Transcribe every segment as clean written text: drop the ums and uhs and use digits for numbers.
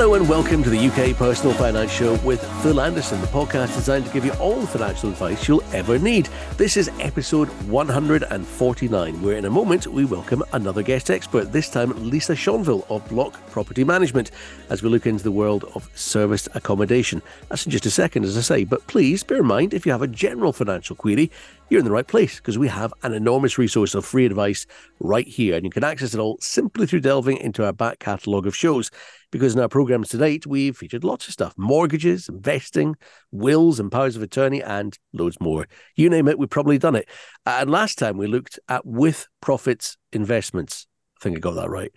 Hello and welcome to the UK Personal Finance Show with Phil Anderson, the podcast designed to give you all the financial advice you'll ever need. This is episode 149, where in a moment we welcome another guest expert, this time Lisa Schoneville of Blok Property Management, as we look into the world of serviced accommodation. That's in just a second, as I say, but please bear in mind, if you have a general financial query, you're in the right place because we have an enormous resource of free advice right here. And you can access it all simply through delving into our back catalogue of shows, because in our programmes to date, we've featured lots of stuff. Mortgages, investing, wills and powers of attorney, and loads more. You name it, we've probably done it. And last time we looked at with-profits investments. I think I got that right.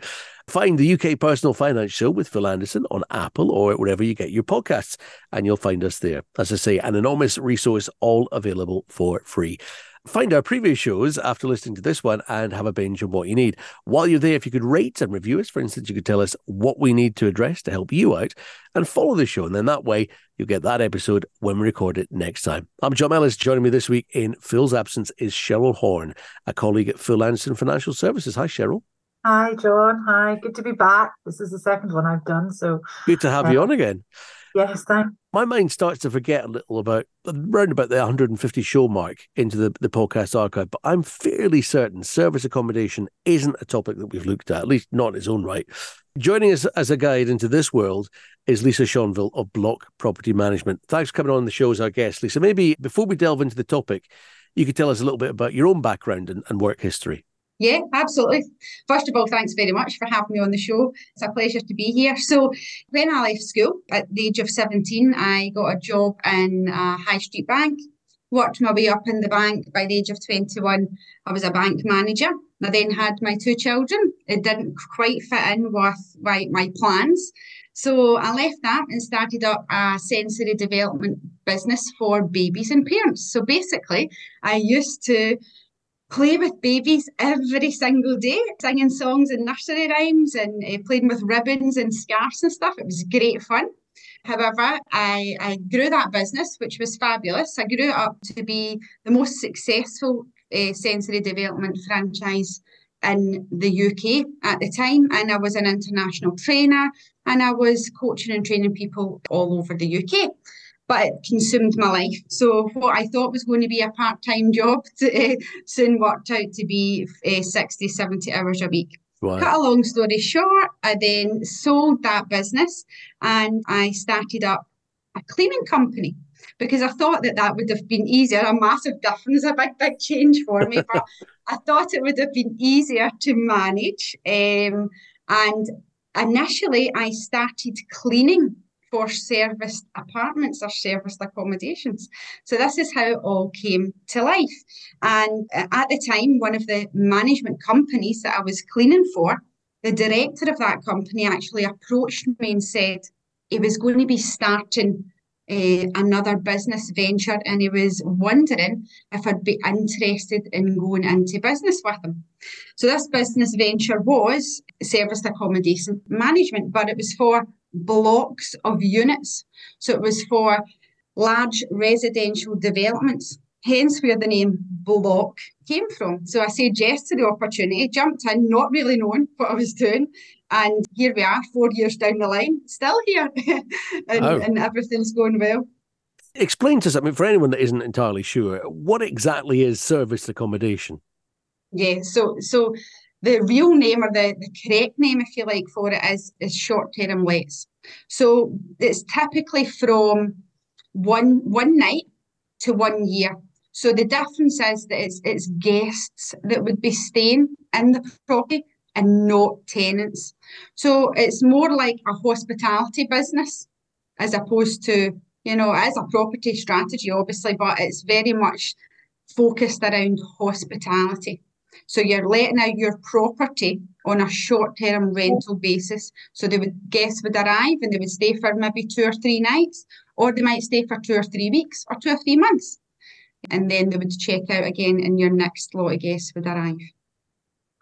Find the UK Personal Finance Show with Phil Anderson on Apple or wherever you get your podcasts, and you'll find us there. As I say, an enormous resource, all available for free. Find our previous shows after listening to this one and have a binge on what you need. While you're there, if you could rate and review us, for instance, you could tell us what we need to address to help you out, and follow the show. And then that way, you'll get that episode when we record it next time. I'm John Ellis. Joining me this week in Phil's absence is Cheryl Horn, a colleague at Phil Anderson Financial Services. Hi, Cheryl. Hi, John. Hi. Good to be back. This is the second one I've done. So good to have you on again. Yes, thanks. My mind starts to forget a little about around about the 150 show mark into the podcast archive, but I'm fairly certain service accommodation isn't a topic that we've looked at least not in its own right. Joining us as a guide into this world is Lisa Schoneville of Blok Property Management. Thanks for coming on the show as our guest, Lisa. Maybe before we delve into the topic, you could tell us a little bit about your own background and work history. Yeah, absolutely. First of all, thanks very much for having me on the show. It's a pleasure to be here. So when I left school at the age of 17, I got a job in a high street bank, worked my way up in the bank. By the age of 21, I was a bank manager. I then had my two children. It didn't quite fit in with my plans. So I left that and started up a sensory development business for babies and parents. So basically, I used to play with babies every single day, singing songs and nursery rhymes and playing with ribbons and scarves and stuff. It was great fun. However, I grew that business, which was fabulous. I grew it up to be the most successful sensory development franchise in the UK at the time. And I was an international trainer and I was coaching and training people all over the UK. But it consumed my life. So what I thought was going to be a part-time job soon worked out to be 60, 70 hours a week. Wow. Cut a long story short, I then sold that business and I started up a cleaning company because I thought that would have been easier. A massive difference, a big change for me, but I thought it would have been easier to manage. And initially I started cleaning for serviced apartments or serviced accommodations. So this is how it all came to life. And at the time, one of the management companies that I was cleaning for, the director of that company actually approached me and said he was going to be starting another business venture and he was wondering if I'd be interested in going into business with him. So this business venture was serviced accommodation management, but it was for blocks of units. So it was for large residential developments, hence where the name Blok came from. So I said yes to the opportunity, jumped in, not really knowing what I was doing. And here we are, 4 years down the line, still here. And everything's going well. Explain to us, I mean, for anyone that isn't entirely sure, what exactly is serviced accommodation? Yeah, so the real name or the correct name, if you like, for it is short-term lets. So it's typically from one night to 1 year. So the difference is that it's guests that would be staying in the property and not tenants. So it's more like a hospitality business as opposed to, as a property strategy, obviously, but it's very much focused around hospitality. So you're letting out your property on a short-term rental basis. So guests would arrive and they would stay for maybe 2 or 3 nights, or they might stay for 2 or 3 weeks or 2 or 3 months. And then they would check out again and your next lot of guests would arrive.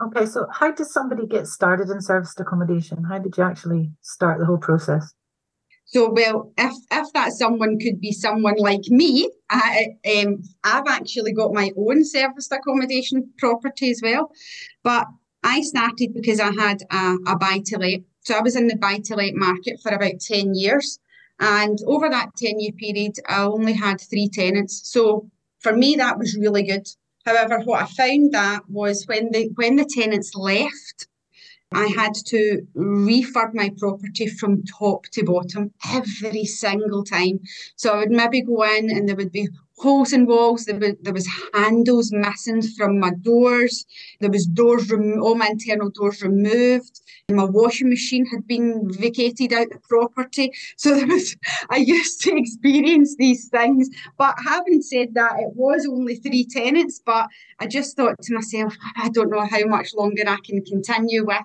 Okay, so how does somebody get started in serviced accommodation? How did you actually start the whole process? So, well, if that someone could be someone like me, I've actually got my own serviced accommodation property as well. But I started because I had a buy-to-let So I was in the buy-to-let market for about 10 years. And over that 10-year period, I only had 3 tenants. So for me, that was really good. However, what I found that was when the tenants left, I had to refurb my property from top to bottom every single time. So I would maybe go in and there would be holes in walls, there was handles missing from my doors, there was all my internal doors removed, and my washing machine had been vacated out the property. So I used to experience these things. But having said that, it was only 3 tenants, but I just thought to myself, I don't know how much longer I can continue with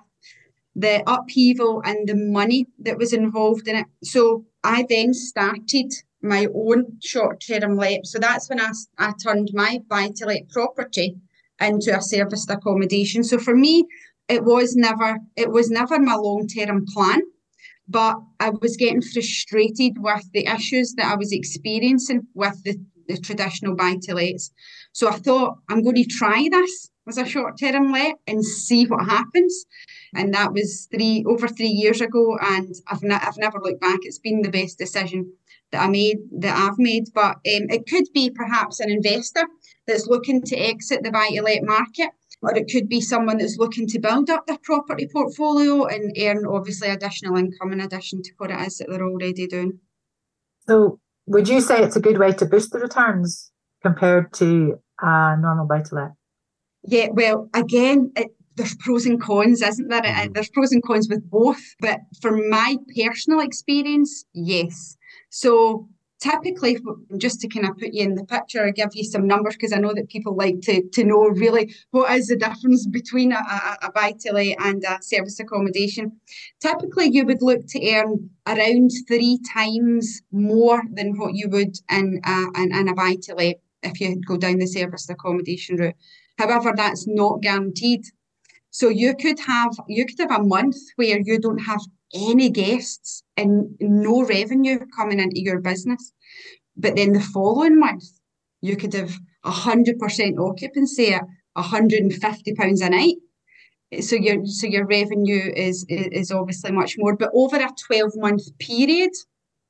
the upheaval and the money that was involved in it. So I then started my own short-term let. So that's when I turned my buy-to-let property into a serviced accommodation. So for me, it was never my long-term plan, but I was getting frustrated with the issues that I was experiencing with the traditional buy-to-lets. So I thought, I'm going to try this as a short-term let and see what happens. And that was over three years ago, and I've never looked back. It's been the best decision that I've made. But it could be perhaps an investor that's looking to exit the buy-to-let market, or it could be someone that's looking to build up their property portfolio and earn obviously additional income in addition to what it is that they're already doing. So would you say it's a good way to boost the returns compared to normal buy-to-let? Yeah, well, again, there's pros and cons, isn't there? There's pros and cons with both. But from my personal experience, yes. So typically, just to kind of put you in the picture, I give you some numbers because I know that people like to know really what is the difference between a buy-to-let and a serviced accommodation. Typically, you would look to earn around 3 times more than what you would in a buy-to-let if you go down the serviced accommodation route. However, that's not guaranteed. So you could have a month where you don't have any guests and no revenue coming into your business. But then the following month, you could have 100% occupancy at £150 a night. So your revenue is obviously much more. But over a 12-month period,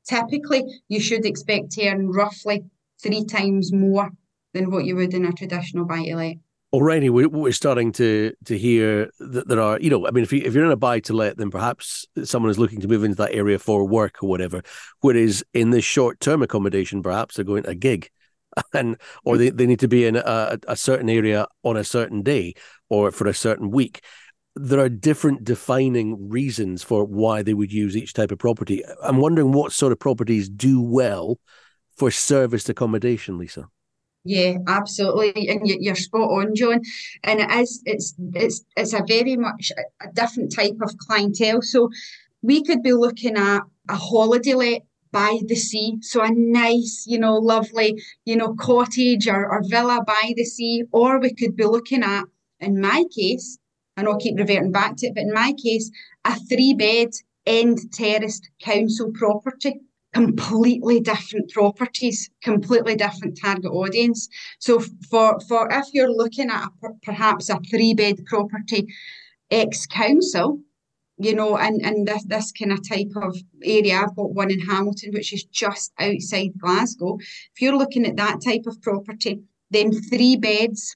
typically you should expect to earn roughly 3 times more than what you would in a traditional buy-to-let. Already, we're starting to hear that there are, if you're in a buy-to-let, then perhaps someone is looking to move into that area for work or whatever. Whereas in this short-term accommodation, perhaps they're going to a gig, or they need to be in a certain area on a certain day or for a certain week. There are different defining reasons for why they would use each type of property. I'm wondering what sort of properties do well for serviced accommodation, Lisa. Yeah, absolutely, and you're spot on, John. And it's a very much a different type of clientele. So we could be looking at a holiday let by the sea, so a nice, lovely, cottage or villa by the sea, or we could be looking at, in my case, and I'll keep reverting back to it, but in my case, a 3-bed end terraced council property. Completely different properties, completely different target audience. So for if you're looking at perhaps a 3-bed property ex-council, and this kind of type of area, I've got one in Hamilton, which is just outside Glasgow. If you're looking at that type of property, then 3 beds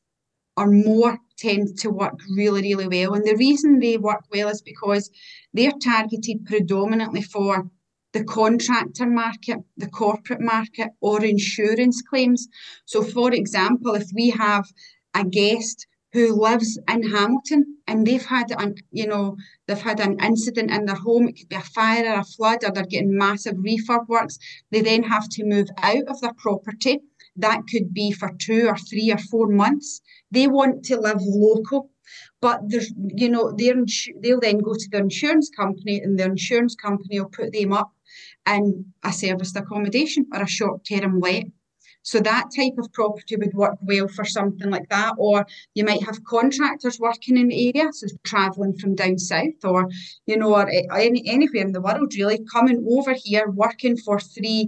or more tend to work really, really well. And the reason they work well is because they're targeted predominantly for the contractor market, the corporate market, or insurance claims. So, for example, if we have a guest who lives in Hamilton and they've had an incident in their home, it could be a fire or a flood, or they're getting massive refurb works, they then have to move out of their property. That could be for 2 or 3 or 4 months. They want to live local. But they'll then go to their insurance company, and their insurance company will put them up in a serviced accommodation or a short-term let. So that type of property would work well for something like that. Or you might have contractors working in the area, so travelling from down south or, you know, or anywhere in the world really, coming over here, working for three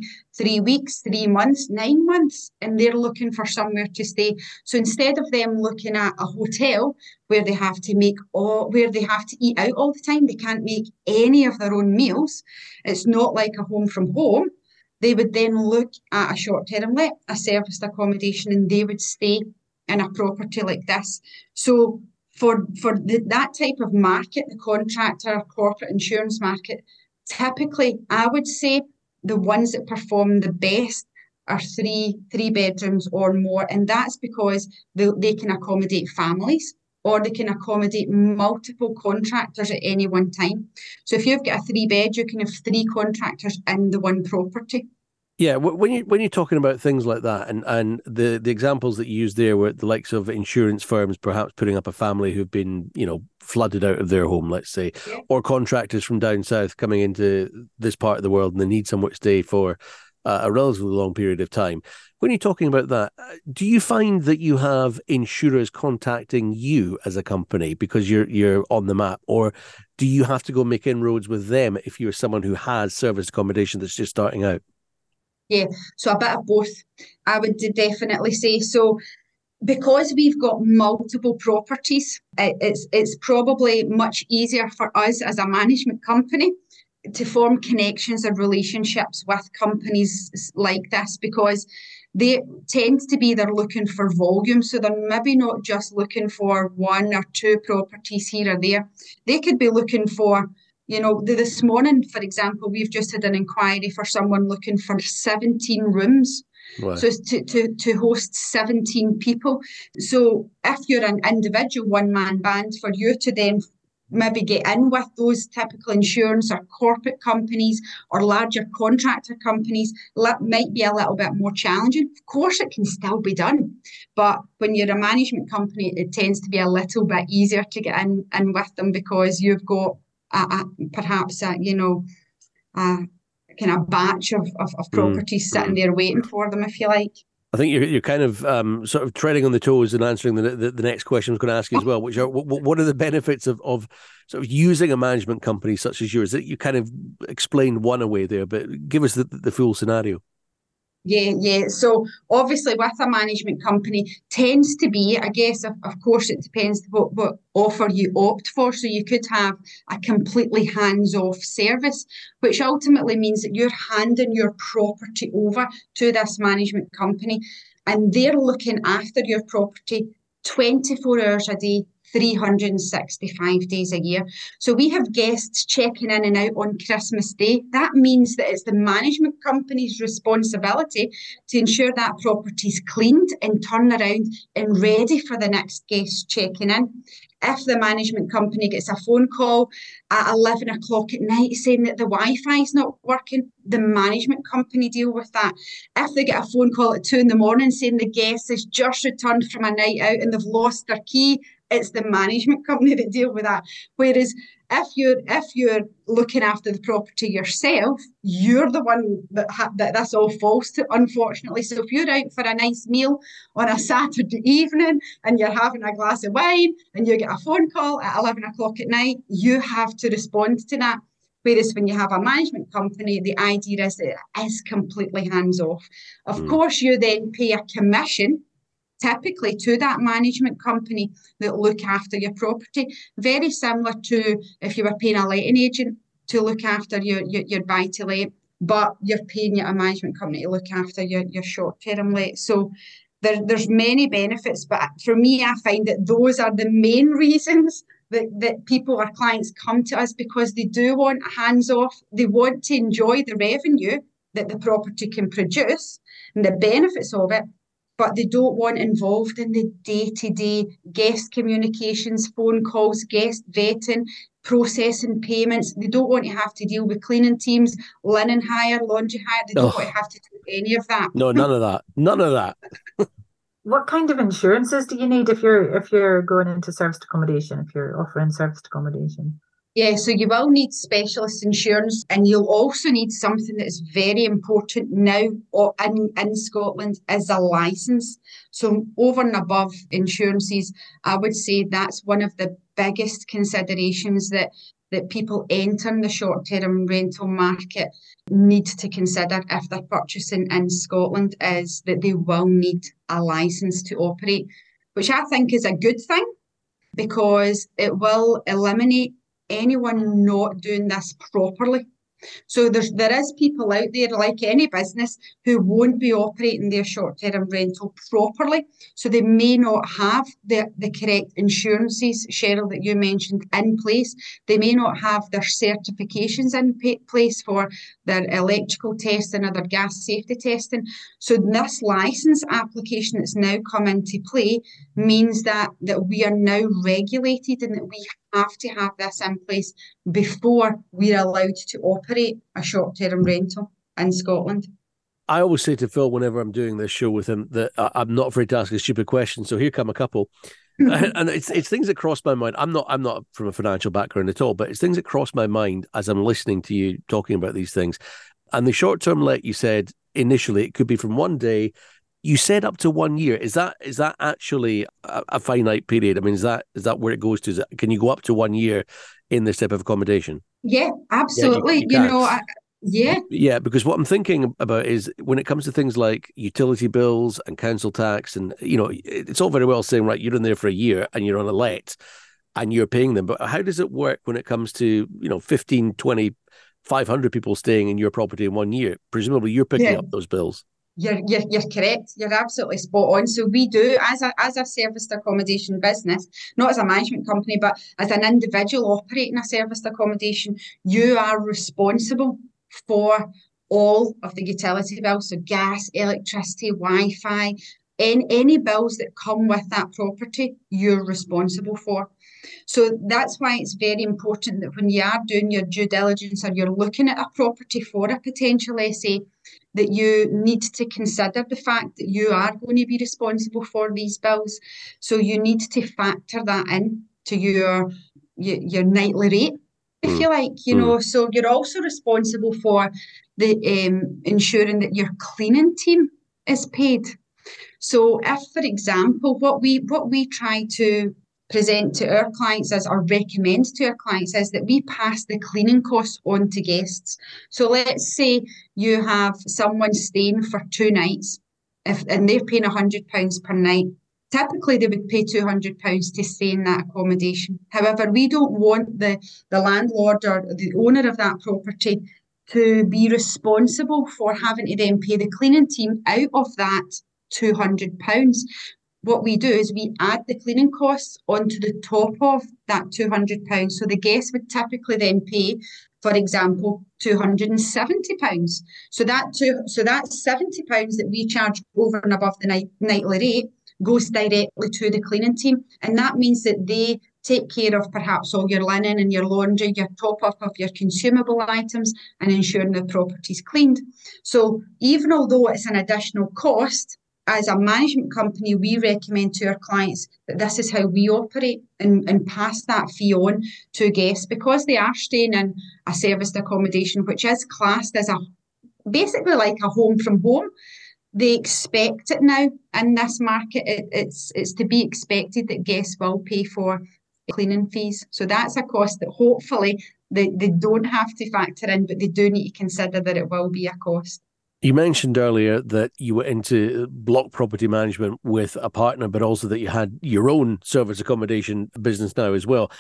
weeks, 3 months, 9 months, and they're looking for somewhere to stay. So instead of them looking at a hotel where they have to eat out all the time, they can't make any of their own meals, it's not like a home from home, they would then look at a short-term let, a serviced accommodation, and they would stay in a property like this. So for that type of market, the contractor, corporate insurance market, typically I would say the ones that perform the best are three bedrooms or more. And that's because they can accommodate families, or they can accommodate multiple contractors at any one time. So if you've got a 3-bed, you can have 3 contractors in the one property. Yeah, when you're talking about things like that, and the examples that you used there were the likes of insurance firms perhaps putting up a family who've been, you know, flooded out of their home, let's say, yeah, or contractors from down south coming into this part of the world and they need somewhere to stay for a relatively long period of time. When you're talking about that, do you find that you have insurers contacting you as a company because you're on the map, or do you have to go make inroads with them if you're someone who has serviced accommodation that's just starting out? Yeah, so a bit of both, I would definitely say. So because we've got multiple properties, it's probably much easier for us as a management company to form connections and relationships with companies like this, because they tend to be, they're looking for volume. So they're maybe not just looking for 1 or 2 properties here or there. They could be looking for, you know, this morning, for example, we've just had an inquiry for someone looking for 17 rooms. Right. So to host 17 people. So if you're an individual one-man band, for you to then maybe get in with those typical insurance or corporate companies or larger contractor companies might be a little bit more challenging. Of course, it can still be done, but when you're a management company, it tends to be a little bit easier to get in with them, because you've got perhaps a batch of properties sitting there waiting for them, if you like. I think you're kind of sort of treading on the toes and answering the next question I was going to ask you as well, which are what are the benefits of sort of using a management company such as yours? That you kind of explained one away there, but give us the full scenario. Yeah. So obviously with a management company tends to be, I guess, of course, it depends what offer you opt for. So you could have a completely hands-off service, which ultimately means that you're handing your property over to this management company and they're looking after your property 24 hours a day, 365 days a year. So we have guests checking in and out on Christmas Day. That means that it's the management company's responsibility to ensure that property's cleaned and turned around and ready for the next guest checking in. If the management company gets a phone call at 11 o'clock at night saying that the Wi-Fi is not working, the management company deal with that. If they get a phone call at 2 in the morning saying the guest has just returned from a night out and they've lost their key, it's the management company that deal with that. Whereas if you're looking after the property yourself, you're the one that this all falls to, unfortunately. So if you're out for a nice meal on a Saturday evening and you're having a glass of wine and you get a phone call at 11 o'clock at night, you have to respond to that. Whereas when you have a management company, the idea is that it is completely hands-off. Of course, you then pay a commission typically to that management company that look after your property, very similar to if you were paying a letting agent to look after your buy-to-let, but you're paying a management company to look after your short-term let. So there's many benefits, but for me, I find that those are the main reasons that people, our clients, come to us, because they do want hands-off, they want to enjoy the revenue that the property can produce and the benefits of it, but they don't want involved in the day-to-day guest communications, phone calls, guest vetting, processing payments. They don't want to have to deal with cleaning teams, linen hire, laundry hire. They don't want to have to do any of that. No, none of that. None of that. What kind of insurances do you need if you're going into serviced accommodation, if you're offering serviced accommodation? Yeah, so you will need specialist insurance, and you'll also need something that is very important now or in Scotland is a licence. So over and above insurances, I would say that's one of the biggest considerations that people entering the short-term rental market need to consider if they're purchasing in Scotland is that they will need a licence to operate, which I think is a good thing because it will eliminate anyone not doing this properly. So there is people out there, like any business, who won't be operating their short-term rental properly. So they may not have the correct insurances, Cheryl, that you mentioned, in place. They may not have their certifications in place for their electrical testing or their gas safety testing. So this licence application that's now come into play means that we are now regulated and that we have to have this in place before we're allowed to operate a short-term rental in Scotland. I always say to Phil whenever I'm doing this show with him that I'm not afraid to ask a stupid question. So here come a couple, and it's things that cross my mind. I'm not from a financial background at all, but it's things that cross my mind as I'm listening to you talking about these things. And the short-term let, you said initially it could be from one day. You said up to 1 year. Is that actually a finite period? I mean, is that where it goes to? Can you go up to 1 year in this type of accommodation? Yeah, absolutely. Yeah, you know, Yeah, because what I'm thinking about is when it comes to things like utility bills and council tax, and, you know, it's all very well saying, right, you're in there for a year and you're on a let and you're paying them. But how does it work when it comes to, you know, 15, 20, 500 people staying in your property in 1 year? Presumably you're picking up those bills. You're correct. You're absolutely spot on. So we do, as a serviced accommodation business, not as a management company, but as an individual operating a serviced accommodation, you are responsible for all of the utility bills, so gas, electricity, Wi-Fi, any bills that come with that property, you're responsible for. So that's why it's very important that when you are doing your due diligence or you're looking at a property for a potential SA, that you need to consider the fact that you are going to be responsible for these bills. So you need to factor that in to your nightly rate, if you like, you know. So you're also responsible for the ensuring that your cleaning team is paid. So if, for example, what we try to present to our clients as, or recommend to our clients, is that we pass the cleaning costs on to guests. So let's say you have someone staying for 2 nights and they're paying £100 per night. Typically, they would pay £200 to stay in that accommodation. However, we don't want the landlord or the owner of that property to be responsible for having to then pay the cleaning team out of that £200. What we do is we add the cleaning costs onto the top of that £200. So the guest would typically then pay, for example, £270. So that £70 that we charge over and above the nightly rate goes directly to the cleaning team. And that means that they take care of perhaps all your linen and your laundry, your top-up of your consumable items, and ensuring the property's cleaned. So even although it's an additional cost, as a management company, we recommend to our clients that this is how we operate and pass that fee on to guests because they are staying in a serviced accommodation, which is classed as basically like a home from home. They expect it now in this market. It's to be expected that guests will pay for cleaning fees. So that's a cost that hopefully they don't have to factor in, but they do need to consider that it will be a cost. You mentioned earlier that you were into Blok Property Management with a partner, but also that you had your own serviced accommodation business now as well.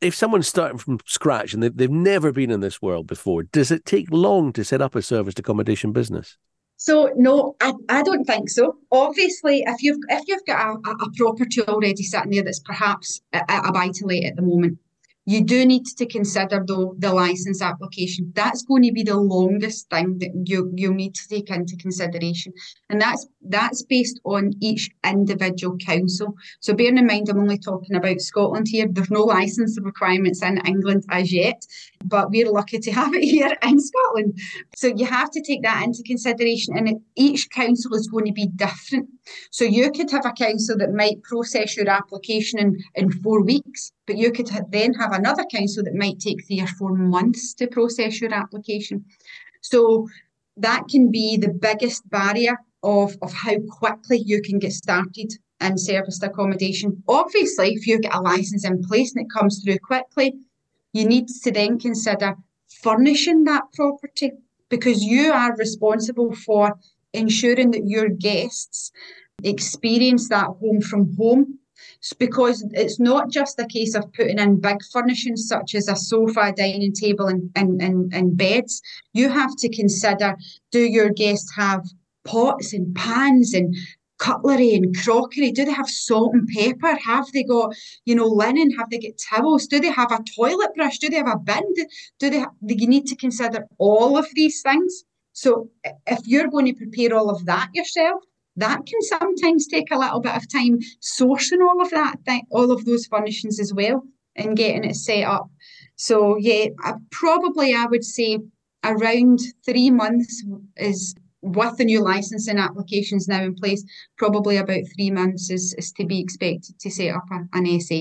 If someone's starting from scratch and they've never been in this world before, does it take long to set up a serviced accommodation business? So no, I don't think so. Obviously, if you've got a property already sitting there that's perhaps a buy-to-let at the moment, you do need to consider, though, the licence application. That's going to be the longest thing that you'll need to take into consideration. And that's based on each individual council. So bearing in mind, I'm only talking about Scotland here. There's no licence requirements in England as yet, but we're lucky to have it here in Scotland. So you have to take that into consideration, and each council is going to be different. So you could have a council that might process your application in 4 weeks. But you could then have another council that might take 3 or 4 months to process your application. So that can be the biggest barrier of how quickly you can get started in serviced accommodation. Obviously, if you get a licence in place and it comes through quickly, you need to then consider furnishing that property, because you are responsible for ensuring that your guests experience that home from home. Because it's not just a case of putting in big furnishings such as a sofa, dining table and beds. You have to consider, do your guests have pots and pans and cutlery and crockery? Do they have salt and pepper? Have they got, you know, linen? Have they got towels? Do they have a toilet brush? Do they have a bin? You need to consider all of these things. So if you're going to prepare all of that yourself, that can sometimes take a little bit of time, sourcing all of that, all of those furnishings as well, and getting it set up. So yeah, I would say around 3 months is, with the new licensing applications now in place, probably about 3 months is to be expected to set up an SA.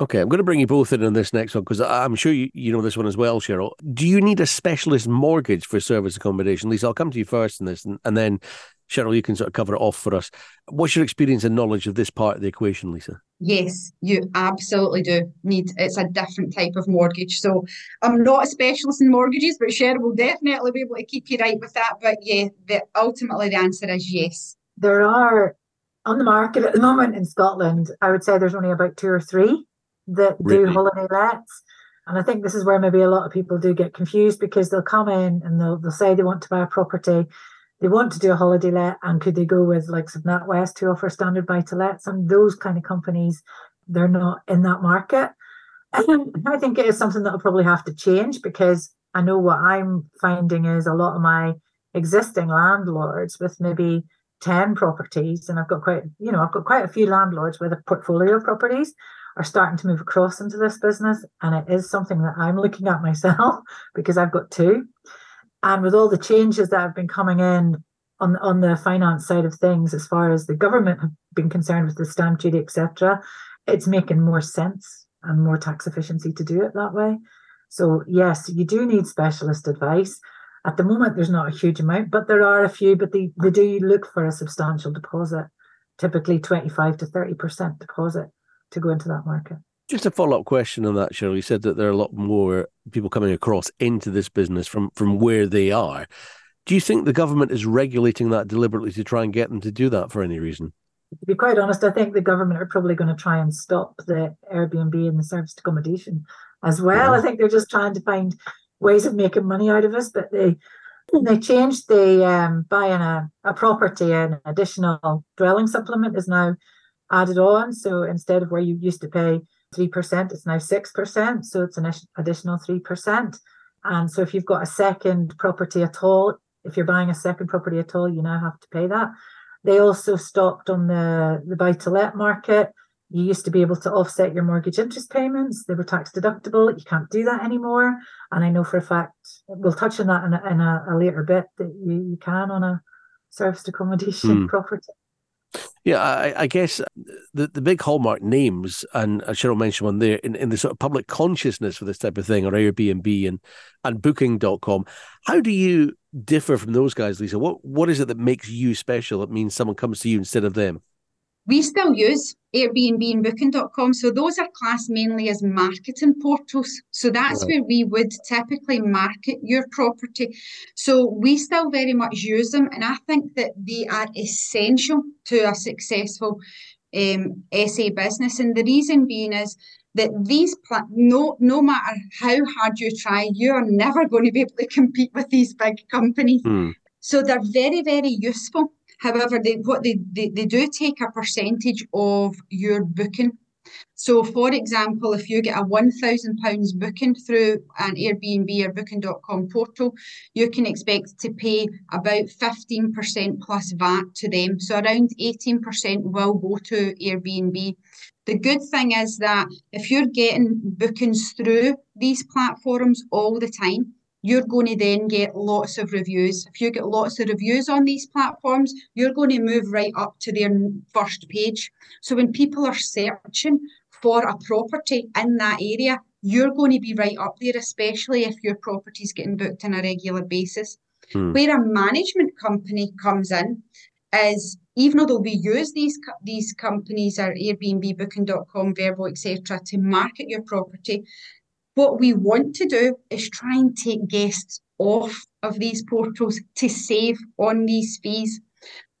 Okay, I'm going to bring you both in on this next one, because I'm sure you know this one as well, Cheryl. Do you need a specialist mortgage for serviced accommodation? Lisa, I'll come to you first in this, and then Cheryl, you can sort of cover it off for us. What's your experience and knowledge of this part of the equation, Lisa? Yes, you absolutely do need. It's a different type of mortgage. So I'm not a specialist in mortgages, but Cheryl will definitely be able to keep you right with that. But yeah, ultimately the answer is yes. There are, on the market at the moment in Scotland, I would say there's only about 2 or 3 that really do holiday lets. And I think this is where maybe a lot of people do get confused, because they'll come in and they'll say they want to buy a property. They want to do a holiday let, and could they go with like some NatWest who offer standard buy-to-lets, and those kind of companies, they're not in that market. And I think it is something that will probably have to change, because I know what I'm finding is a lot of my existing landlords with maybe 10 properties, and I've got quite a few landlords with a portfolio of properties, are starting to move across into this business, and it is something that I'm looking at myself, because I've got 2. And with all the changes that have been coming in on the finance side of things, as far as the government have been concerned with the stamp duty, etc., it's making more sense and more tax efficiency to do it that way. So yes, you do need specialist advice. At the moment, there's not a huge amount, but there are a few, but they do look for a substantial deposit, typically 25 to 30% deposit to go into that market. Just a follow-up question on that, Cheryl. You said that there are a lot more people coming across into this business from where they are. Do you think the government is regulating that deliberately to try and get them to do that for any reason? To be quite honest, I think the government are probably going to try and stop the Airbnb and the serviced accommodation as well. Yeah. I think they're just trying to find ways of making money out of us. But they changed the buying a property and an additional dwelling supplement is now added on. So instead of where you used to pay 3%, it's now 6%, so it's an additional 3%. And so if you've got a second property at all, if you're buying a second property at all, you now have to pay that. They also stopped on the buy-to-let market. You used to be able to offset your mortgage interest payments. They were tax deductible. You can't do that anymore. And I know for a fact, we'll touch on that in a later bit, that you can on a serviced accommodation property. Yeah, I guess the big hallmark names, and Cheryl mentioned one there, in the sort of public consciousness for this type of thing, or Airbnb and Booking.com. How do you differ from those guys, Lisa? What is it that makes you special? It means someone comes to you instead of them. We still use Airbnb and Booking.com. So those are classed mainly as marketing portals. So that's where we would typically market your property. So we still very much use them. And I think that they are essential to a successful SA business. And the reason being is that these, no matter how hard you try, you're never going to be able to compete with these big companies. Mm. So they're very, very useful. However, they do take a percentage of your booking. So, for example, if you get a £1,000 booking through an Airbnb or Booking.com portal, you can expect to pay about 15% plus VAT to them. So around 18% will go to Airbnb. The good thing is that if you're getting bookings through these platforms all the time, you're going to then get lots of reviews. If you get lots of reviews on these platforms, you're going to move right up to their first page. So when people are searching for a property in that area, you're going to be right up there, especially if your property's getting booked on a regular basis. Hmm. Where a management company comes in is, even though we use these companies, our Airbnb, Booking.com, Verbo, etc., to market your property, what we want to do is try and take guests off of these portals to save on these fees.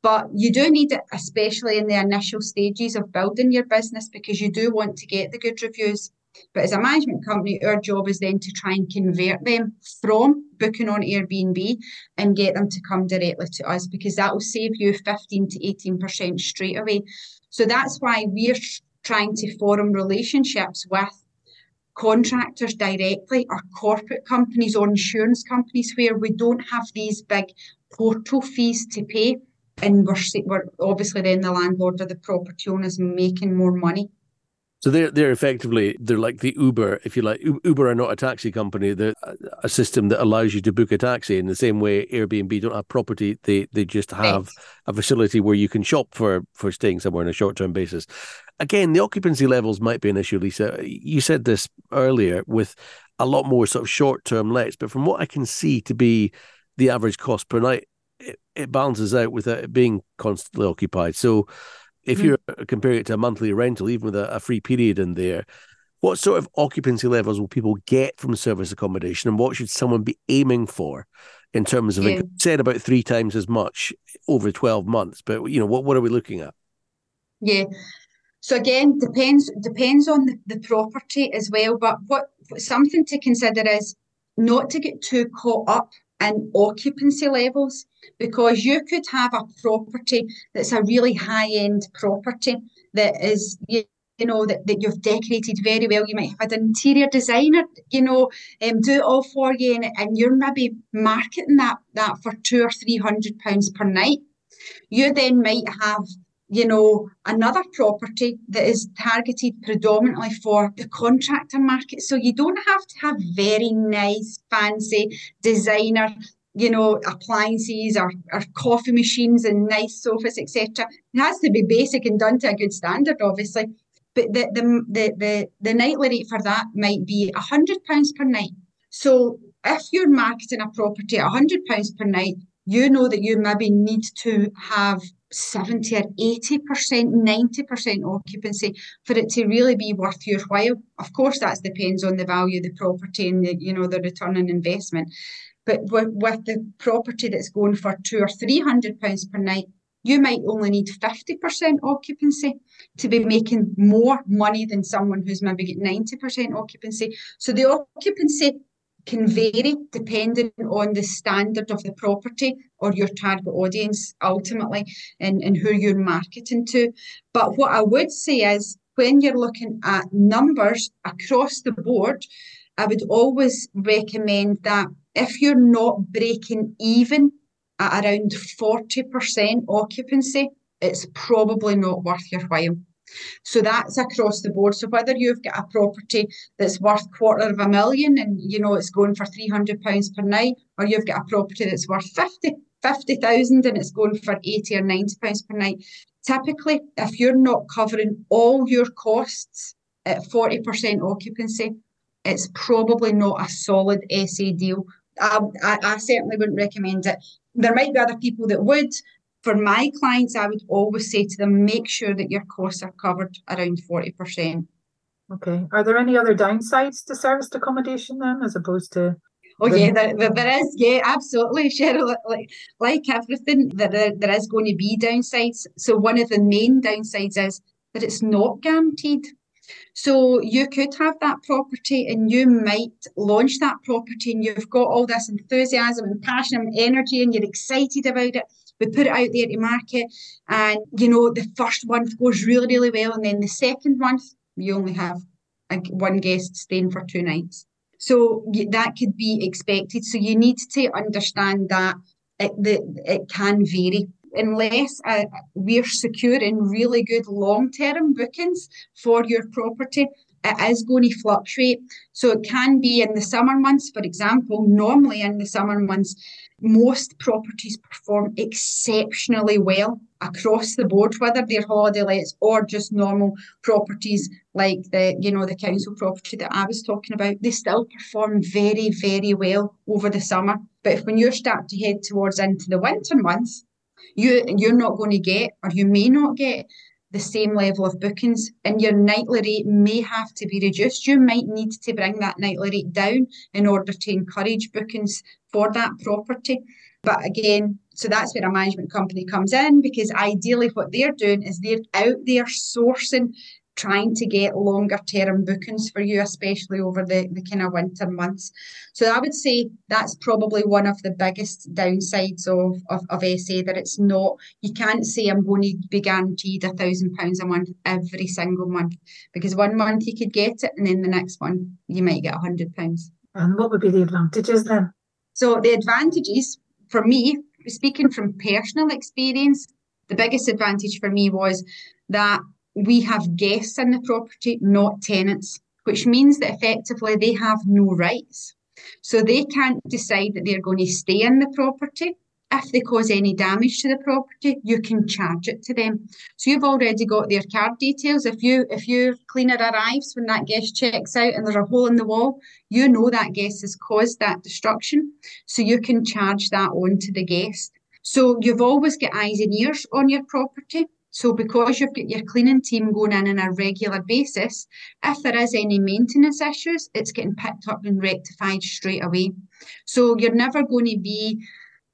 But you do need it, especially in the initial stages of building your business, because you do want to get the good reviews. But as a management company, our job is then to try and convert them from booking on Airbnb and get them to come directly to us, because that will save you 15 to 18% straight away. So that's why we're trying to form relationships with contractors directly, or corporate companies or insurance companies, where we don't have these big portal fees to pay. And we're obviously then the landlord or the property owner is making more money. So they're effectively, they're like the Uber, if you like. Uber are not a taxi company. They're a system that allows you to book a taxi. In the same way Airbnb don't have property. They just have a facility where you can shop for staying somewhere on a short-term basis. Again, the occupancy levels might be an issue, Lisa. You said this earlier with a lot more sort of short-term lets, but from what I can see to be the average cost per night, it balances out without it being constantly occupied. So if you're comparing it to a monthly rental, even with a free period in there, what sort of occupancy levels will people get from service accommodation, and what should someone be aiming for in terms of income? Said about 3 times as much over 12 months, but you know, what are we looking at? Yeah. So again, depends on the property as well. But what something to consider is not to get too caught up in occupancy levels, because you could have a property that's a really high-end property that is, you know, that you've decorated very well. You might have had an interior designer, you know, do it all for you, and you're maybe marketing that for £200 or £300 per night. You then might have, you know, another property that is targeted predominantly for the contractor market. So you don't have to have very nice, fancy designer, you know, appliances or coffee machines and nice sofas, etc. It has to be basic and done to a good standard, obviously. But the nightly rate for that might be £100 per night. So if you're marketing a property at £100 per night, you know that you maybe need to have 70 or 80%, 90% occupancy for it to really be worth your while. Of course, that depends on the value of the property and the, you know, the return on investment. But with the property that's going for £200 or £300 per night, you might only need 50% occupancy to be making more money than someone who's maybe getting 90% occupancy. So the occupancy can vary depending on the standard of the property or your target audience ultimately, and who you're marketing to. But what I would say is, when you're looking at numbers across the board, I would always recommend that if you're not breaking even at around 40% occupancy, it's probably not worth your while. So that's across the board. So whether you've got a property that's worth £250,000 and, you know, it's going for £300 per night, or you've got a property that's worth 50,000 and it's going for £80 or £90 per night, typically, if you're not covering all your costs at 40% occupancy, it's probably not a solid SA deal. I certainly wouldn't recommend it. There might be other people that would. For my clients, I would always say to them, make sure that your costs are covered around 40%. Okay. Are there any other downsides to serviced accommodation then, as opposed to... Oh, yeah, there is. Yeah, absolutely, Cheryl. Like everything, there is going to be downsides. So one of the main downsides is that it's not guaranteed. So you could have that property and you might launch that property and you've got all this enthusiasm and passion and energy and you're excited about it. We put it out there to market and, you know, the first month goes really, really well. And then the second month, you only have one guest staying for 2 nights. So that could be expected. So you need to understand that it can vary. Unless we're securing really good long-term bookings for your property, it is going to fluctuate. So it can be in the summer months, for example. Normally in the summer months, most properties perform exceptionally well across the board, whether they're holiday lets or just normal properties like the council property that I was talking about, they still perform very, very well over the summer. But if when you start to head towards into the winter months, you're not going to get, or you may not get, the same level of bookings, and your nightly rate may have to be reduced. You might need to bring that nightly rate down in order to encourage bookings for that property. But again, so that's where a management company comes in, because ideally what they're doing is they're out there sourcing, trying to get longer term bookings for you, especially over the kind of winter months. So I would say that's probably one of the biggest downsides of SA, that it's not, you can't say I'm going to be guaranteed £1,000 a month every single month, because one month you could get it and then the next one you might get £100. And what would be the advantages then? So the advantages for me, speaking from personal experience, the biggest advantage for me was that we have guests in the property, not tenants, which means that effectively they have no rights. So they can't decide that they're going to stay in the property. If they cause any damage to the property, you can charge it to them. So you've already got their card details. If your cleaner arrives when that guest checks out and there's a hole in the wall, you know that guest has caused that destruction. So you can charge that on to the guest. So you've always got eyes and ears on your property. So because you've got your cleaning team going in on a regular basis, if there is any maintenance issues, it's getting picked up and rectified straight away. So you're never going to be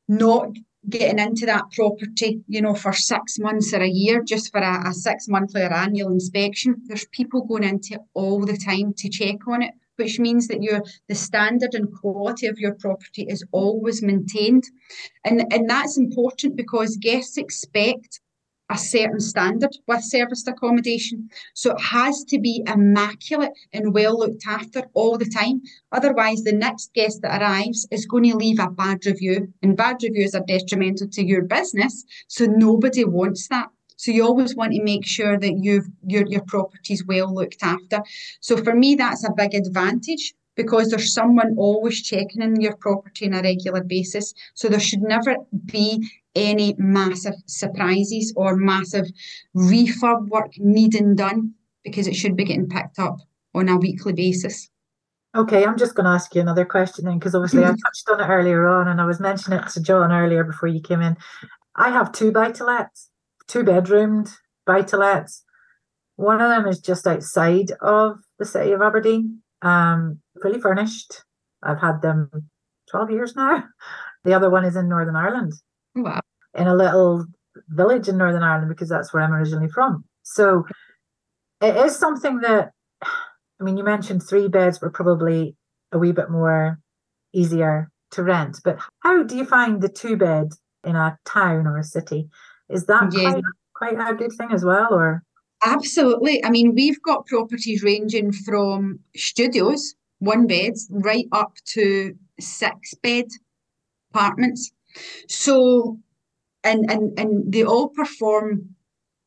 not getting into that property, for 6 months or a year, just for a 6 monthly or annual inspection. There's people going into it all the time to check on it, which means that the standard and quality of your property is always maintained. And that's important, because guests expect a certain standard with serviced accommodation. So it has to be immaculate and well looked after all the time. Otherwise, the next guest that arrives is going to leave a bad review, and bad reviews are detrimental to your business. So nobody wants that. So you always want to make sure that your property is well looked after. So for me, that's a big advantage, because there's someone always checking in your property on a regular basis. So there should never be any massive surprises or massive refurb work needing done, because it should be getting picked up on a weekly basis. Okay, I'm just going to ask you another question then, because obviously I touched on it earlier on, and I was mentioning it to John earlier before you came in. I have 2 buy-to-lets, 2-bedroomed buy-to-lets. One of them is just outside of the city of Aberdeen. Fully furnished. I've had them 12 years now. The other one is in Northern Ireland. Wow. In a little village in Northern Ireland, because that's where I'm originally from. So it is something that, I mean, you mentioned 3 beds were probably a wee bit more easier to rent, but how do you find the 2 bed in a town or a city? Is that quite a good thing as well, or? Absolutely. I mean, we've got properties ranging from studios, 1 beds, right up to 6 bed apartments. So, and they all perform,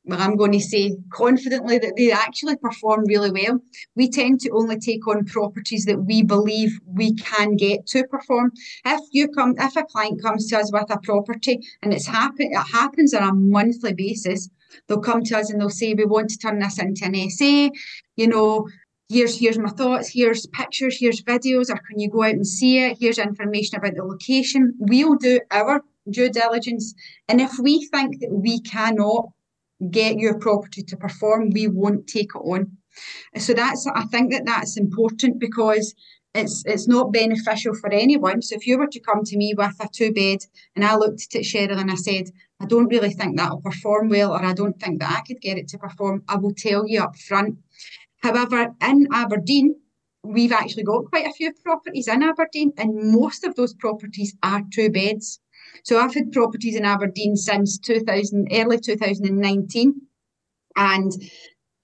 well, I'm going to say confidently that they actually perform really well. We tend to only take on properties that we believe we can get to perform. If a client comes to us with a property and it happens on a monthly basis, they'll come to us and they'll say, we want to turn this into an SA, here's my thoughts, here's pictures, here's videos, or can you go out and see it, here's information about the location. We'll do our due diligence, and if we think that we cannot get your property to perform, we won't take it on. So I think that's important, because it's not beneficial for anyone. So if you were to come to me with a 2-bed and I looked at Cheryl and I said, I don't really think that'll perform well, or I don't think that I could get it to perform, I will tell you up front. However, in Aberdeen, we've actually got quite a few properties in Aberdeen, and most of those properties are 2 beds. So I've had properties in Aberdeen since early 2019. And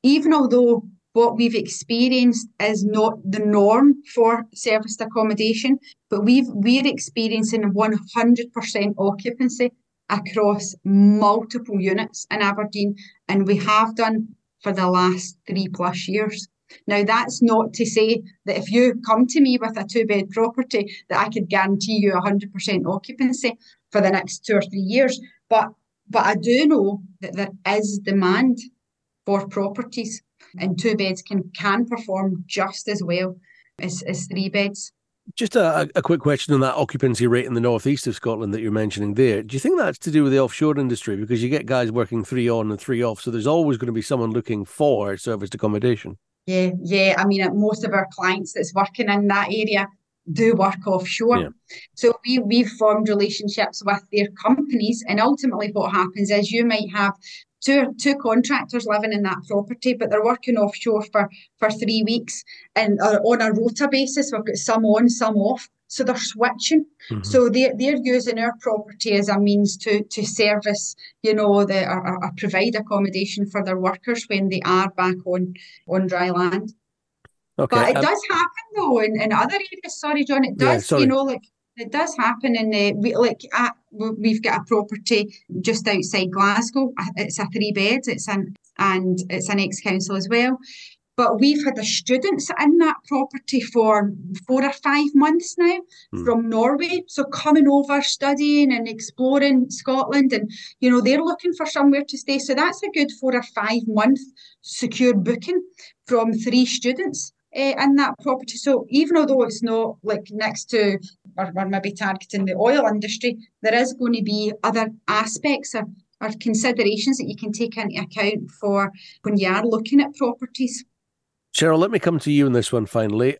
even although what we've experienced is not the norm for serviced accommodation, but we're experiencing 100% occupancy across multiple units in Aberdeen, and we have done for the last 3+ years. Now, that's not to say that if you come to me with a 2-bed property that I could guarantee you 100% occupancy for the next 2 or 3 years, but But I do know that there is demand for properties, and two beds can perform just as well as three beds. Just a quick question on that occupancy rate in the northeast of Scotland that you're mentioning there. Do you think that's to do with the offshore industry? Because you get guys working three on and three off, so there's always going to be someone looking for serviced accommodation. Yeah. I mean, most of our clients that's working in that area do work offshore. Yeah. So we've formed relationships with their companies, and ultimately what happens is you might have two contractors living in that property, but they're working offshore for 3 weeks and are on a rota basis. We've got some on, some off. So they're switching. Mm-hmm. So they're using our property as a means to service, or provide accommodation for their workers when they are back on dry land. Okay. But it does happen though in other areas. Sorry, John, it does. Yeah, it does happen, and we've got a property just outside Glasgow. It's a 3-bed. It's an ex-council as well. But we've had the students in that property for 4 or 5 months now from Norway. So coming over, studying and exploring Scotland, and, they're looking for somewhere to stay. So that's a good 4 or 5 month secure booking from 3 students in that property. So even though it's not next to or maybe targeting the oil industry, there is going to be other aspects or considerations that you can take into account for when you are looking at properties. Cheryl, let me come to you on this one finally.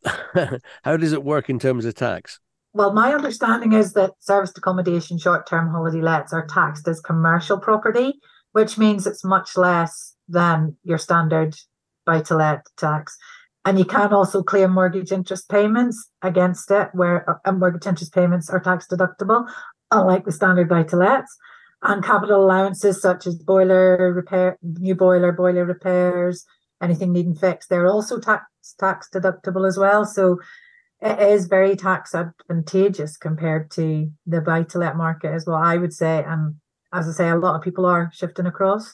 How does it work in terms of tax? Well, my understanding is that serviced accommodation short-term holiday lets are taxed as commercial property, which means it's much less than your standard buy-to-let tax. And you can also claim mortgage interest payments against it, where mortgage interest payments are tax deductible, unlike the standard buy-to-lets. And capital allowances such as boiler repair, new boiler repairs, anything needing fixed, they're also tax deductible as well. So it is very tax advantageous compared to the buy-to-let market is what I would say. And as I say, a lot of people are shifting across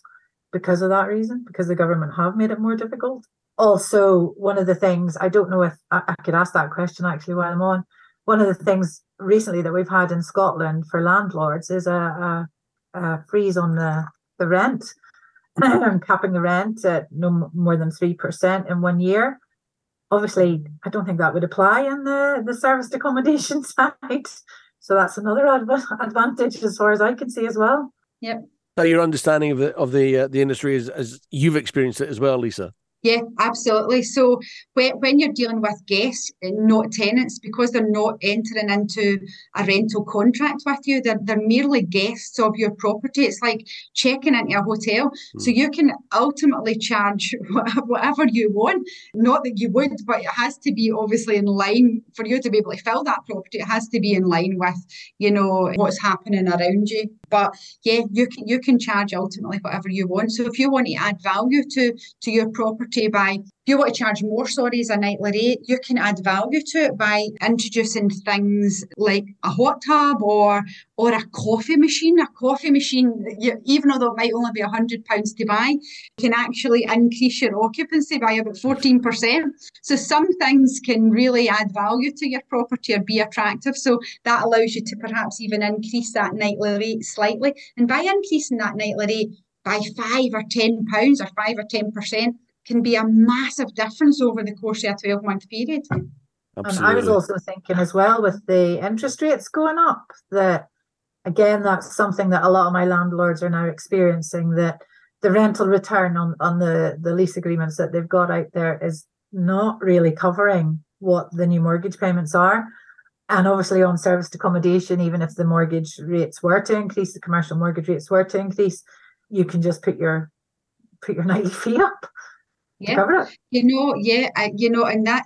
because of that reason, because the government have made it more difficult. Also, one of the things, I don't know if I could ask that question actually while I'm on, one of the things recently that we've had in Scotland for landlords is a freeze on the rent. I'm capping the rent at no more than 3% in 1 year. Obviously, I don't think that would apply in the serviced accommodation side. So that's another advantage as far as I can see as well. Yep. So your understanding of the industry is as you've experienced it as well, Lisa. Yeah, absolutely. So when you're dealing with guests, not tenants, because they're not entering into a rental contract with you, they're merely guests of your property. It's like checking into a hotel. So you can ultimately charge whatever you want. Not that you would, but it has to be obviously in line for you to be able to fill that property. It has to be in line with, what's happening around you. But yeah, you can charge ultimately whatever you want. So if you want to add value to your property by, if you want to charge more, as a nightly rate, you can add value to it by introducing things like a hot tub or a coffee machine. A coffee machine, even though it might only be £100 to buy, can actually increase your occupancy by about 14%. So some things can really add value to your property or be attractive. So that allows you to perhaps even increase that nightly rate slightly. And by increasing that nightly rate by £5 or £10 or 5 or 10% can be a massive difference over the course of a 12-month period. Absolutely. And I was also thinking as well with the interest rates going up that, again, that's something that a lot of my landlords are now experiencing, that the rental return on the lease agreements that they've got out there is not really covering what the new mortgage payments are. And obviously on serviced accommodation, even if the mortgage rates were to increase, the commercial mortgage rates were to increase, you can just put your nightly fee up. Yeah, and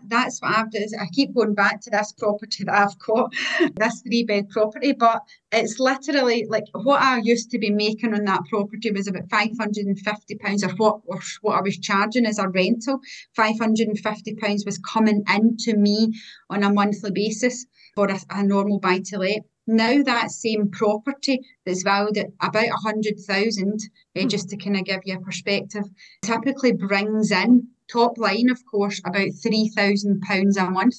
that's what I've done. I keep going back to this property that I've got, this 3-bed property, but it's literally what I used to be making on that property was about £550, or what I was charging as a rental. £550 was coming into me on a monthly basis for a normal buy-to-let. Now that same property that's valued at about 100,000, just to kind of give you a perspective, typically brings in top line, of course, about £3,000 a month.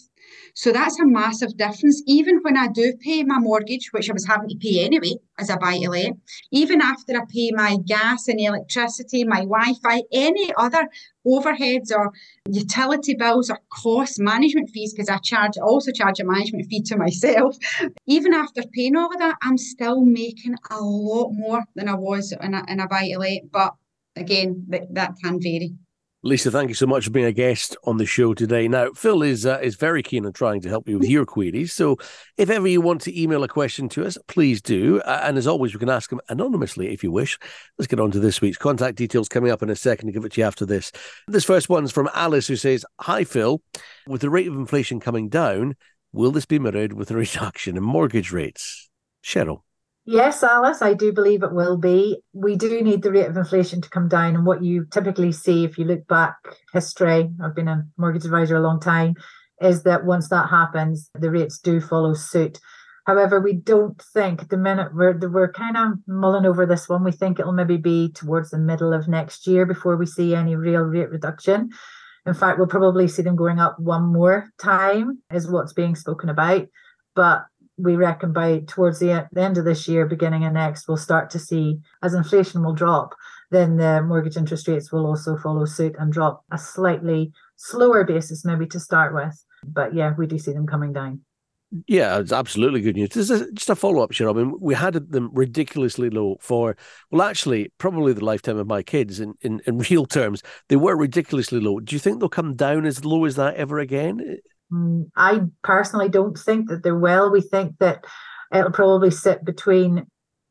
So that's a massive difference. Even when I do pay my mortgage, which I was having to pay anyway as a buy-to-let, even after I pay my gas and electricity, my Wi-Fi, any other overheads or utility bills or cost management fees, because I also charge a management fee to myself, even after paying all of that, I'm still making a lot more than I was in a buy-to-let. But again, that can vary. Lisa, thank you so much for being a guest on the show today. Now, Phil is very keen on trying to help you with your queries. So if ever you want to email a question to us, please do. And as always, we can ask them anonymously if you wish. Let's get on to this week's contact details coming up in a second. I'll give it to you after this. This first one's from Alice, who says, "Hi, Phil. With the rate of inflation coming down, will this be mirrored with a reduction in mortgage rates?" Cheryl. Yes, Alice, I do believe it will be. We do need the rate of inflation to come down. And what you typically see, if you look back history, I've been a mortgage advisor a long time, is that once that happens, the rates do follow suit. However, we don't think at the minute, we're kind of mulling over this one. We think it'll maybe be towards the middle of next year before we see any real rate reduction. In fact, we'll probably see them going up one more time is what's being spoken about. But we reckon by towards the end of this year, beginning of next, we'll start to see, as inflation will drop, then the mortgage interest rates will also follow suit and drop a slightly slower basis maybe to start with. But yeah, we do see them coming down. Yeah, it's absolutely good news. This is just a follow-up, Cheryl. I mean, we had them ridiculously low for, well, actually, probably the lifetime of my kids in real terms. They were ridiculously low. Do you think they'll come down as low as that ever again? I personally don't think that they will. We think that it'll probably sit between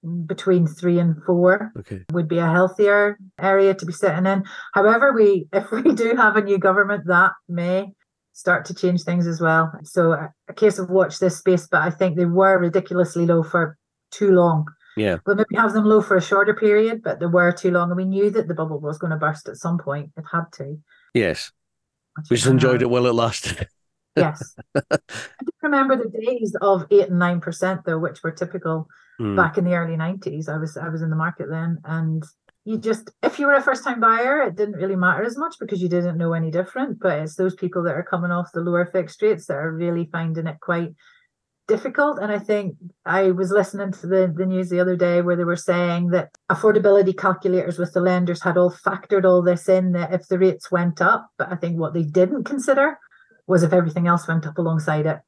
3 and 4. Okay. Would be a healthier area to be sitting in. However, if we do have a new government, that may start to change things as well. So a case of watch this space, but I think they were ridiculously low for too long. Yeah. We'll maybe have them low for a shorter period, but they were too long. And we knew that the bubble was going to burst at some point. It had to. Yes. We just enjoyed it while it lasted. Yes. I do remember the days of 8 and 9%, though, which were typical back in the early 90s. I was in the market then. And you just, if you were a first-time buyer, it didn't really matter as much because you didn't know any different. But it's those people that are coming off the lower fixed rates that are really finding it quite difficult. And I think I was listening to the news the other day where they were saying that affordability calculators with the lenders had all factored all this in, that if the rates went up. But I think what they didn't consider was if everything else went up alongside it.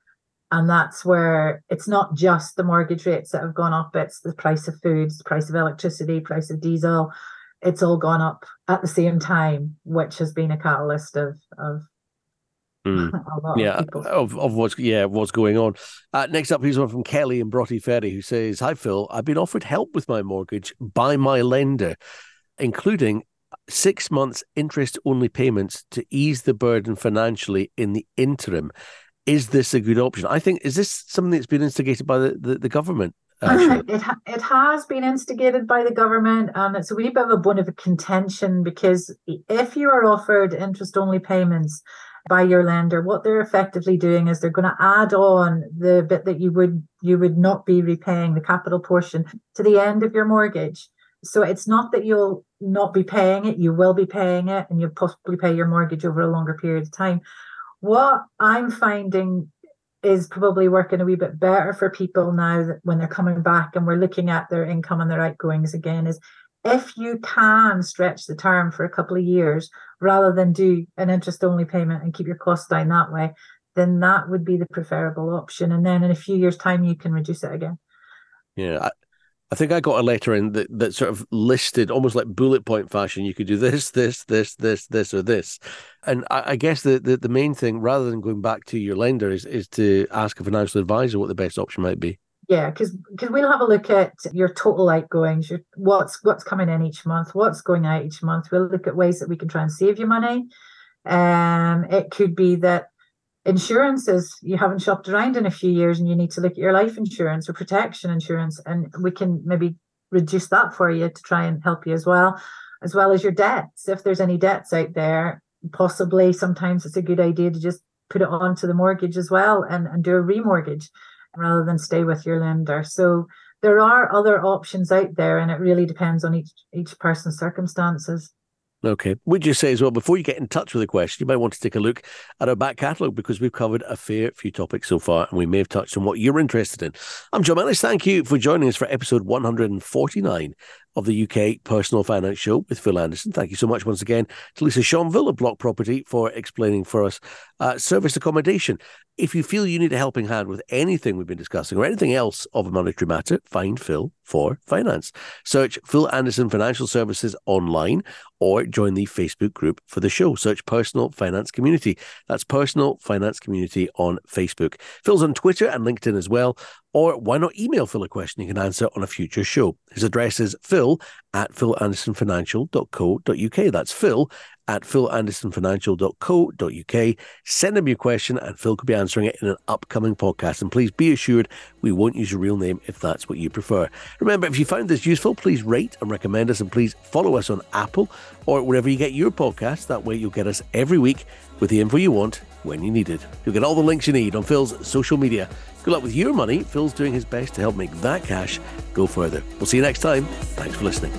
And that's where it's not just the mortgage rates that have gone up, it's the price of foods, the price of electricity, price of diesel. It's all gone up at the same time, which has been a catalyst of a lot of people. What's going on. Next up, here's one from Kelly in Broughty Ferry, who says, "Hi, Phil, I've been offered help with my mortgage by my lender, including 6 months interest-only payments to ease the burden financially in the interim. Is this a good option?" I think, is this something that's been instigated by the government? It has been instigated by the government, and it's a wee bit of a bone of a contention, because if you are offered interest-only payments by your lender, what they're effectively doing is they're going to add on the bit that you would not be repaying, the capital portion, to the end of your mortgage. So it's not that you'll not be paying it, you will be paying it, and you'll possibly pay your mortgage over a longer period of time. What I'm finding is probably working a wee bit better for people now that when they're coming back and we're looking at their income and their outgoings again, is if you can stretch the term for a couple of years rather than do an interest-only payment and keep your costs down that way, then that would be the preferable option. And then in a few years' time, you can reduce it again. Yeah. I think I got a letter in that sort of listed, almost like bullet point fashion, you could do this, this, this, this, this, or this. And I guess the main thing, rather than going back to your lender, is to ask a financial advisor what the best option might be. Yeah, because we'll have a look at your total outgoings, what's coming in each month, what's going out each month. We'll look at ways that we can try and save you money. It could be that insurance is, you haven't shopped around in a few years and you need to look at your life insurance or protection insurance, and we can maybe reduce that for you to try and help you as well as your debts. If there's any debts out there, possibly sometimes it's a good idea to just put it onto the mortgage as well and do a remortgage rather than stay with your lender. So there are other options out there, and it really depends on each person's circumstances. Okay. Would you say as well, before you get in touch with the question, you might want to take a look at our back catalogue, because we've covered a fair few topics so far and we may have touched on what you're interested in. I'm John Ellis. Thank you for joining us for episode 149 of the UK Personal Finance Show with Phil Anderson. Thank you so much once again to Lisa Schoneville of Blok Property for explaining for us serviced accommodation. If you feel you need a helping hand with anything we've been discussing or anything else of a monetary matter, find Phil for Finance. Search Phil Anderson Financial Services online or join the Facebook group for the show. Search Personal Finance Community. That's Personal Finance Community on Facebook. Phil's on Twitter and LinkedIn as well. Or why not email Phil a question you can answer on a future show? His address is phil@philandersonfinancial.co.uk. That's phil@philandersonfinancial.co.uk. Send him your question and Phil could be answering it in an upcoming podcast. And please be assured we won't use your real name if that's what you prefer. Remember, if you found this useful, please rate and recommend us, and please follow us on Apple or wherever you get your podcasts. That way you'll get us every week with the info you want when you need it. You'll get all the links you need on Phil's social media. Good luck with your money. Phil's doing his best to help make that cash go further. We'll see you next time. Thanks for listening.